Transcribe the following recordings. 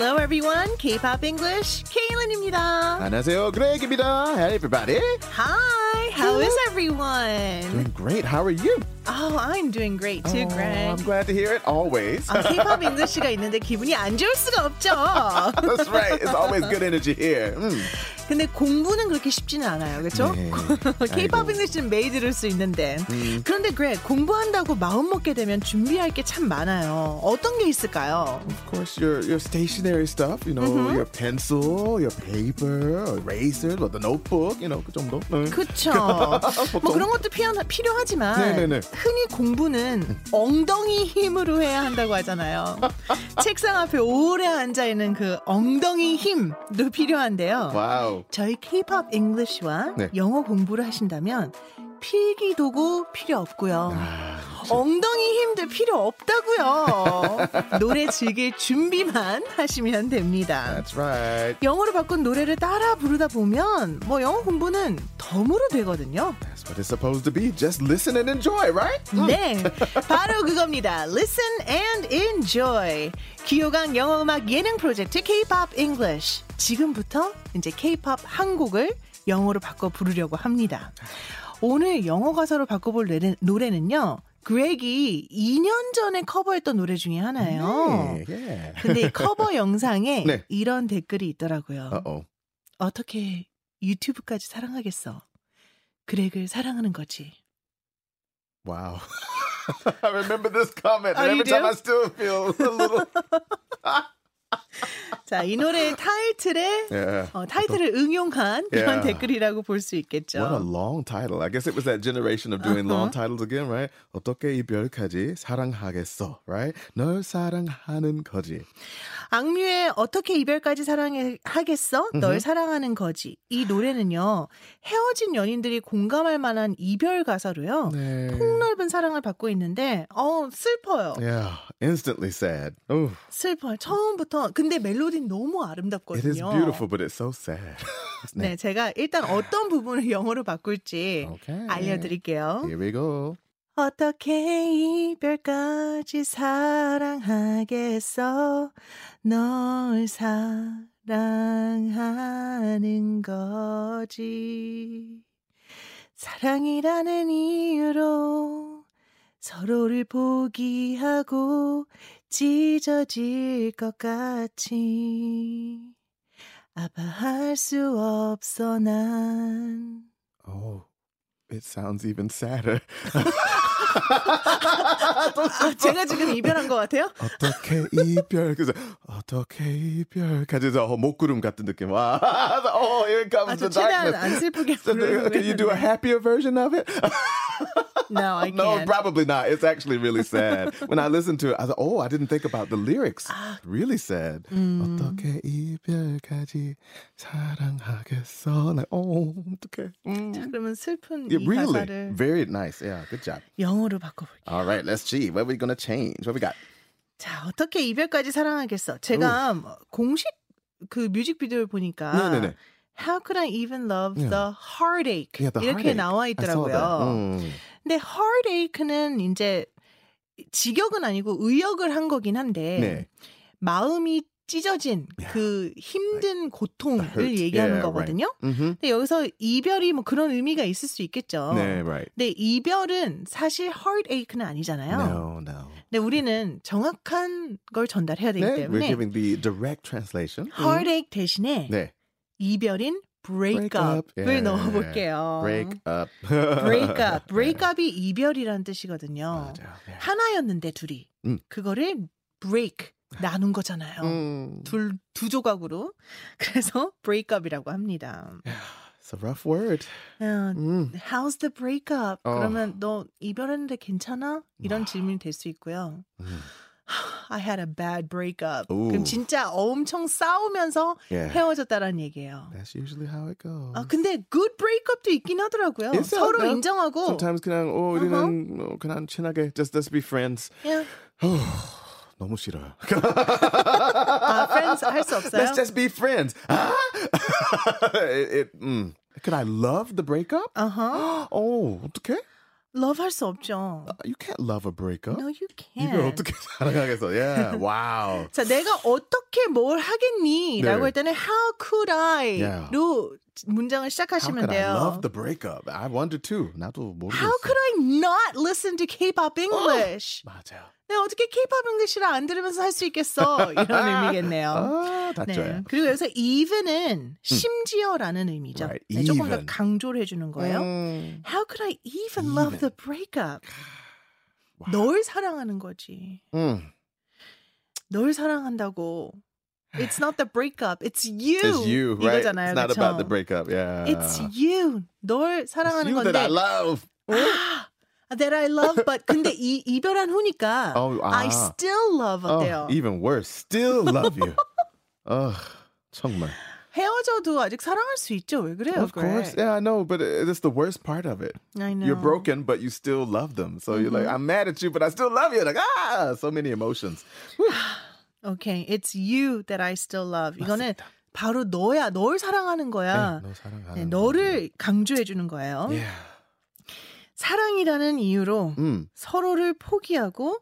Hello everyone, K-pop English, Kaylin입니다. 안녕하세요, Greg입니다. Hey everybody. Hi, how is everyone? Doing great, how are you? Oh, I'm doing great too, Greg. I'm glad to hear it, always. K-pop English가 있는데 기분이 안 좋을 수가 없죠. That's right, it's always good energy here. 근데 공부는 그렇게 쉽지는 않아요, 그렇죠? 네. K-pop English는 매일 들을 수 있는데. 그런데 Greg, 공부한다고 마음 먹게 되면 준비할 게 참 많아요. 어떤 게 있을까요? Of course, your stationary stuff, you know, your pencil, your paper, eraser, the notebook, you know, 그 정도. 그렇죠. 뭐 그런 것도 필요하지만. 네네네. 흔히 공부는 엉덩이 힘으로 해야 한다고 하잖아요. 책상 앞에 오래 앉아있는 그 엉덩이 힘도 필요한데요. 와우. 저희 K-pop English와 네. 영어 공부를 하신다면 필기도구 필요 없고요. 엉덩이 힘들 필요 없다고요. 노래 즐길 준비만 하시면 됩니다. That's right. 영어로 바꾼 노래를 따라 부르다 보면 뭐 영어 공부는 덤으로 되거든요. That's what it's supposed to be. Just listen and enjoy, right? 네, 바로 그겁니다. Listen and enjoy. 기호강 영어음악 예능 프로젝트 K-pop English. 지금부터 이제 K-pop 한 곡을 영어로 바꿔 부르려고 합니다. 오늘 영어 가사로 바꿔볼 노래는요. 그렉이 2년 전에 커버했던 노래 중에 하나예요. 네, 네. 근데 이 커버 영상에 네. 이런 댓글이 있더라고요. 어떻게 유튜브까지 사랑하겠어. 그렉을 사랑하는 거지. 와우. Wow. I remember this comment. And every time I still feel a little... 자, 이 노래의 타이틀에 타이틀을 응용한 그런 댓글이라고 볼 수 있겠죠. What a long title. I guess it was that generation of doing long titles again, right? 어떻게 이별까지 사랑하겠어, right? 널 사랑하는 거지. 악뮤의 어떻게 이별까지 사랑하겠어? 널 사랑하는 거지. 이 노래는요. 헤어진 연인들이 공감할 만한 이별 가사로요. 네. 폭넓은 사랑을 받고 있는데 슬퍼요. Yeah, instantly sad. Ooh. 슬퍼요. 처음부터. 근데 멜로디는 너무 아름답거든요. It is beautiful, but it's so sad. 네, 제가 일단 어떤 부분을 영어로 바꿀지 okay. 알려드릴게요. Here we go. 어떻게 이별까지 사랑하겠어 널 사랑하는 거지 사랑이라는 이유로 서로를 포기하고 찢어질 것 같이 아파할 수 없어 난 Oh, it sounds even sadder. 제가 지금 이별한 것 같아요? 어떻게 이별 그래서 어떻게 이별까지 해서 목구름 같은 느낌 와 Oh, here comes the darkness. 최대한 안 슬프게 부르는 Can you do a happier version of it? No, I can't. No, probably not. It's actually really sad. When I listened to it, I thought, I didn't think about the lyrics. Really sad. 어떻게 이별까지 사랑하겠어. Like, 어떡해. 자, 그러면 슬픈 이 가사를. Really, very nice. Yeah, good job. 영어로 바꿔볼게요. All right, let's see. What are we going to change? What we got? 자, 어떻게 이별까지 사랑하겠어. 제가 공식 그 뮤직비디오를 보니까 네네네. How could I even love the heartache? Yeah, the 이렇게 heartache. 나와 있더라고요. 근데 heartache는 이제 직역은 아니고 의역을 한 거긴 한데 네. 마음이 찢어진 그 힘든 고통을 얘기하는 거거든요. Right. Mm-hmm. 근데 여기서 이별이 뭐 그런 의미가 있을 수 있겠죠. 네, right. 근데 이별은 사실 heartache는 아니잖아요. No. 근데 우리는 정확한 걸 전달해야 되기 때문에 We're giving the direct translation. heartache 대신에 네. 이별인 break up을 넣어볼게요. break up. break up이 이별이라는 뜻이거든요. 맞아, 하나였는데 둘이. 그거를 break, 나눈 거잖아요. 두 조각으로. 그래서 break up이라고 합니다. It's a rough word. How's the break up? 그러면 너 이별했는데 괜찮아? 이런 질문이 될 수 있고요. I had a bad breakup. 그럼 진짜 엄청 싸우면서 헤어졌다라는 얘기예요. That's usually how it goes. 아, 근데 good breakup도 있긴 하더라고요. It's 서로 인정하고. Sometimes 그냥 우리는 그냥 친하게 just let's be friends. Yeah. 너무 싫어. friends 할 수 없어요. Let's just be friends. Could I love the breakup? 어떡해? Love 할 수 없죠. You can't love a breakup. No, you can't. 이걸 어떻게 사랑하겠어. Yeah, wow. 자, 내가 어떻게 뭘 하겠니? 네. 라고 할 때는 How could I? Yeah. 로 문장을 시작하시면 돼요. How could I love the breakup? I wonder too. 나도 모르겠어. How could I not listen to K-pop English? 어, 맞아요. 내가 어떻게 K-pop English를 안 들으면서 할 수 있겠어? 이런 의미겠네요. 아, 다 좋아요. 네. 그리고 여기서 even은 심지어라는 의미죠. Right. 네, 조금 더 강조를 해주는 거예요. How could I even love the breakup? Wow. 널 사랑하는 거지. 널 사랑한다고. It's not the breakup. It's you. It's you, right? 이거잖아요, it's not 그쵸? about the breakup. Yeah. It's you. 널 사랑하는 건데. It's you 건데. that I love. That I love, but 근데 이 이별한 후니까 I still love 어때요? Even worse, still love you. 정말. 헤어져도 아직 사랑할 수 있죠. 왜 그래요? Of course, yeah, I know, but it's the worst part of it. I know. You're broken, but you still love them. So you're like, I'm mad at you, but I still love you. Like, so many emotions. Okay, it's you that I still love. 이거는 바로 너야, 널 사랑하는 거야. 네, 너 사랑하는 네, 너를 강조해 주는 거예요. Yeah. 사랑이라는 이유로 서로를 포기하고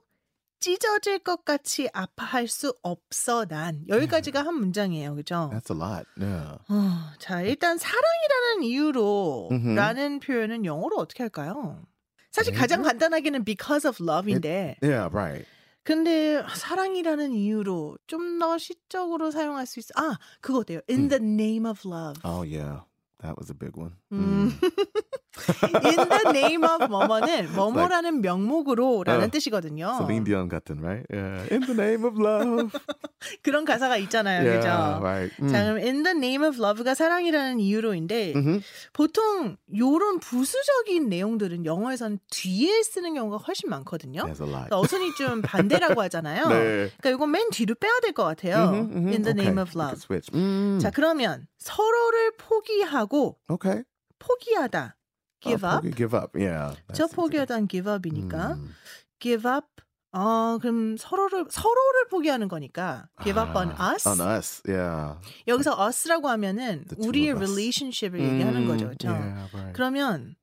찢어질 것 같이 아파할 수 없어 난. 여기까지가 한 문장이에요. 그죠? That's a lot. Yeah. 자, 일단 사랑이라는 이유로 라는 표현은 영어로 어떻게 할까요? 사실 가장 간단하게는 because of love인데. Yeah, right. 근데 사랑이라는 이유로 좀 더 시적으로 사용할 수 있어. 아, 그거 어때요? In the name of love. Oh, yeah. That was a big one. In the name of 뭐뭐는 뭐뭐라는 명목으로라는 뜻이거든요. Celine Dion 같은, right? Yeah. In the name of love. 그런 가사가 있잖아요, yeah, 그죠? Right. 자, 그럼 In the name of love가 사랑이라는 이유로인데 보통 이런 부수적인 내용들은 영어에서는 뒤에 쓰는 경우가 훨씬 많거든요. There's a lot. 그러니까 어순이 좀 반대라고 하잖아요. 네. 그러니까 이건 맨 뒤로 빼야 될 것 같아요. In the name of love. 자, 그러면 서로를 포기하고 포기하다. Give up. Give up. Yeah. 저 포기하다는 give up이니까 give up. 그럼 서로를 포기하는 거니까 give up on us. On us. Yeah. 여기서 us라고 하면은 우리의 relationship을 얘기하는 거죠. 그렇죠? Yeah, right. 그러면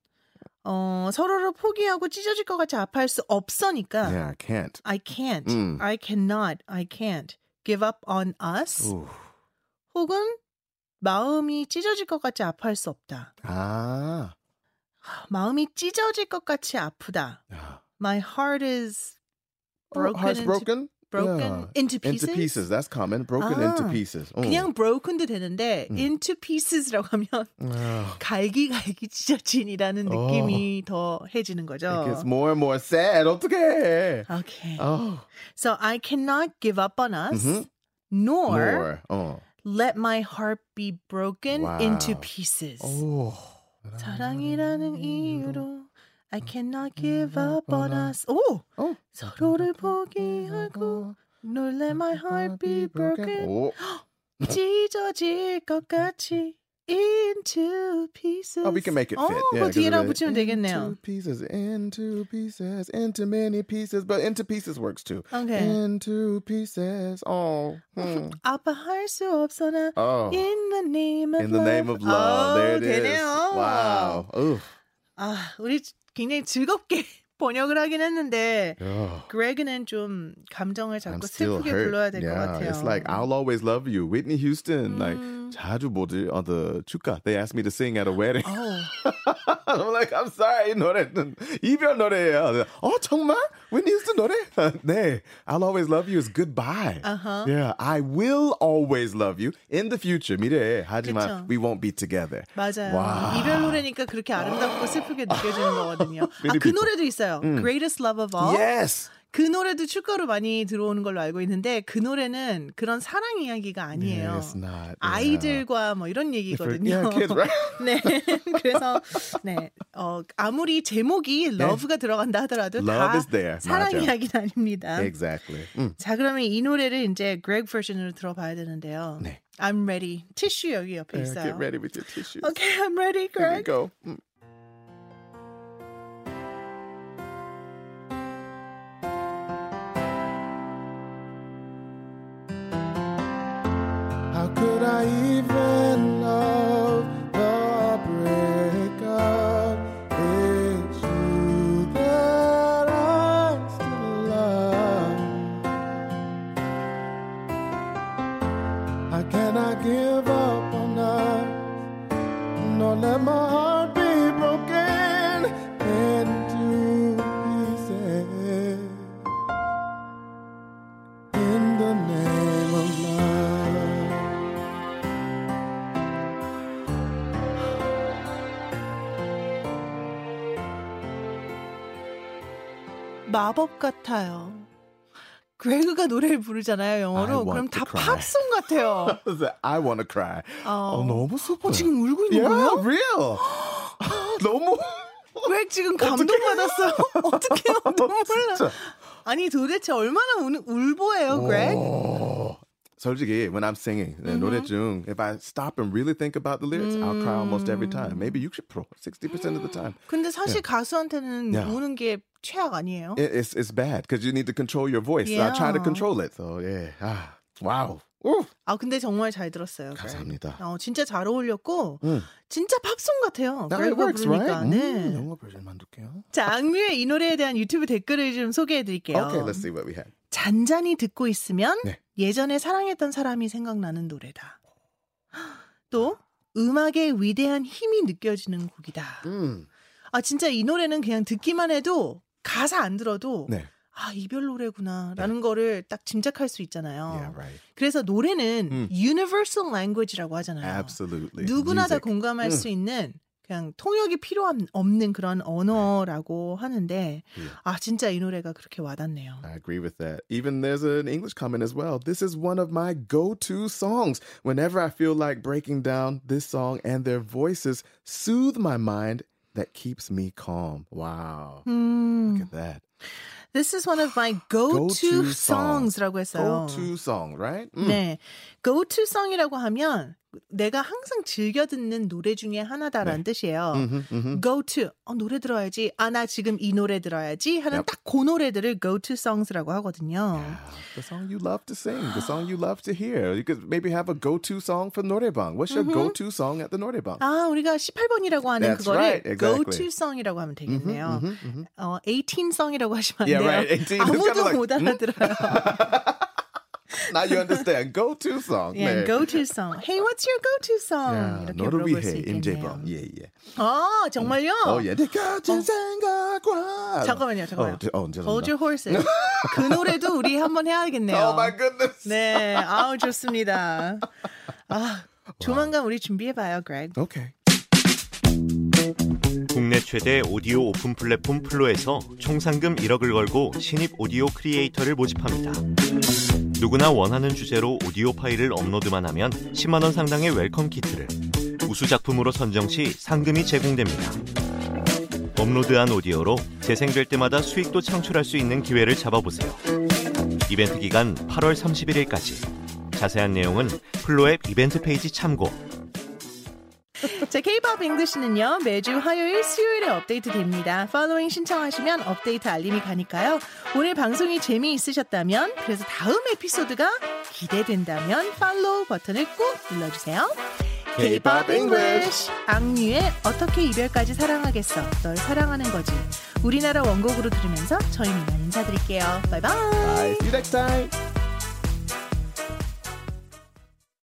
서로를 포기하고 찢어질 것 같이 아파할 수 없으니까 yeah, I can't. I can't. I cannot. I can't give up on us. Ooh. 혹은 마음이 찢어질 것 같이 아파할 수 없다. 아. 마음이 찢어질 것 같이 아프다. My heart is broken. Heart's broken? Broken into pieces. Into pieces. That's common. Broken into pieces. 그냥 broken도 되는데 into pieces라고 하면 갈기갈기 찢어진이라는 느낌이 더 해지는 거죠. It gets more and more sad. 어떡해. Okay. So I cannot give up on us, nor let my heart be broken into pieces. Oh. 사랑이라는 이유로 I cannot give up on us. 오! 서로를 포기하고 Nor let my heart be broken. 찢어질 것 같이 into pieces. Oh, we can make it fit. 그 뒤에랑 붙이면 되겠네요. Into pieces, into many pieces, but into pieces works too. Okay. Into pieces, 아파할 수 없어나. In the name of love. In the name of love. There it is. Wow. 우리 굉장히 즐겁게 번역을 하긴 했는데 Greg는 좀 감정을 자꾸 슬프게 불러야 될 것 같아요. It's like I'll always love you, Whitney Houston. Like 자주 뭐지? The 축가. They asked me to sing at a wedding. I'm like, I'm sorry. 이 노래는 이별 노래예요. 정말? Whitney Houston 노래? 네. I'll always love you is goodbye. Uh-huh. Yeah, I will always love you in the future. 미래에. 하지만 그쵸. we won't be together. 맞아요. Wow. 이별 노래니까 그렇게 아름답고 슬프게 느껴지는 거거든요. 그 노래도 있어요. Greatest Love of All. Yes. 그 노래도 축가로 많이 들어오는 걸로 알고 있는데 그 노래는 그런 사랑 이야기가 아니에요. Yeah, it's not, yeah. 아이들과 뭐 이런 얘기거든요. Yeah, kids, right? 네, 그래서 네, 아무리 제목이 love가 들어간다 하더라도 Love 다 사랑 맞아. 이야기는 아닙니다. Exactly. 자, 그러면 이 노래를 이제 Greg version으로 들어봐야 되는데요. 네. I'm ready. 티슈 여기 옆에 있어요. Get ready with your tissues. Okay, I'm ready, Greg. Here we go. Could I even love the breakup? It's you let my heart be broken into pieces in the name of love. 마법 같아요. 그레그가 노래를 부르잖아요, 영어로. 그럼 다 팝송 같아요. I wanna cry. 너무 슬퍼. 지금 울고 있는 거예요? Yeah, real. 너무. 왜 지금 감동받았어요? 어떡해요? 눈물. 아니 도대체 얼마나 울보예요, Greg? 솔직히 when I'm singing 노래 중 if I stop and really think about the lyrics, I'll cry almost every time. Maybe 60%, 60% of the time. 근데 사실 가수한테는 우는 게 최악 아니에요? It's bad because you need to control your voice. Yeah. I try to control it. So yeah. 아, wow. 오. 아 근데 정말 잘 들었어요. 감사합니다. 진짜 잘 어울렸고 진짜 팝송 같아요. That works, right? 네. 영어 버전 만들게요. 자, 악뮤의 이 노래에 대한 유튜브 댓글을 좀 소개해드릴게요. Okay, let's see what we had. 잔잔히 듣고 있으면 네. 예전에 사랑했던 사람이 생각나는 노래다. 또 음악의 위대한 힘이 느껴지는 곡이다. 아 진짜 이 노래는 그냥 듣기만 해도 가사 안 들어도 네. 아 이별 노래구나라는 네. 거를 딱 짐작할 수 있잖아요. Yeah, right. 그래서 노래는 universal language라고 하잖아요. Absolutely. 누구나 Music. 다 공감할 수 있는 그냥 통역이 필요 없는 그런 언어라고 하는데 아 진짜 이 노래가 그렇게 와닿네요. I agree with that. Even there's an English comment as well. This is one of my go-to songs. Whenever I feel like breaking down, this song and their voices soothe my mind. That keeps me calm. Wow. Look at that. This is one of my go-to songs라고 했어요. Go-to song, right? 네. Go-to song이라고 하면 내가 항상 즐겨 듣는 노래 중에 하나다라는 네. 뜻이에요. Go-to. 노래 들어야지. 아, 나 지금 이 노래 들어야지 하는 딱 그 노래들을 go-to songs라고 하거든요. Yeah. The song you love to sing. The song you love to hear. You could maybe have a go-to song for 노래방. What's your go-to song at the 노래방? 아, 우리가 18번이라고 하는 That's 그거를 right. exactly. go-to song이라고 하면 되겠네요. 18 song이라고 하시면 안 돼요. Yeah, right. 18. 아무도 like, 못 알아들어요. Now you understand. Go-to song. Yeah, 네. go-to song. Hey, what's your go-to song? Yeah, 이렇게 물어볼 수 있겠네요. 임재범. Yeah, yeah. 아, 정말요? 내가 준 생각과 잠깐만요. Hold your horses. 그 노래도 우리 한번 해야겠네요. Oh, my goodness. 네, 아우 좋습니다. 아, 조만간 우리 준비해봐요, Greg. Okay. 국내 최대 오디오 오픈 플랫폼 플로에서 총상금 1억을 걸고 신입 오디오 크리에이터를 모집합니다. 누구나 원하는 주제로 오디오 파일을 업로드만 하면 10만 원 상당의 웰컴 키트를 우수 작품으로 선정 시 상금이 제공됩니다. 업로드한 오디오로 재생될 때마다 수익도 창출할 수 있는 기회를 잡아보세요. 이벤트 기간 8월 31일까지. 자세한 내용은 플로앱 이벤트 페이지 참고. 자, K-pop English는요 매주 화요일, 수요일에 업데이트됩니다. 팔로잉 신청하시면 업데이트 알림이 가니까요. 오늘 방송이 재미있으셨다면, 그래서 다음 에피소드가 기대된다면 팔로우 버튼을 꾹 눌러주세요. K-pop English 악뮤의 어떻게 이별까지 사랑하겠어 널 사랑하는 거지 우리나라 원곡으로 들으면서 저희는 인사드릴게요. 바이바이. Bye. See you next time.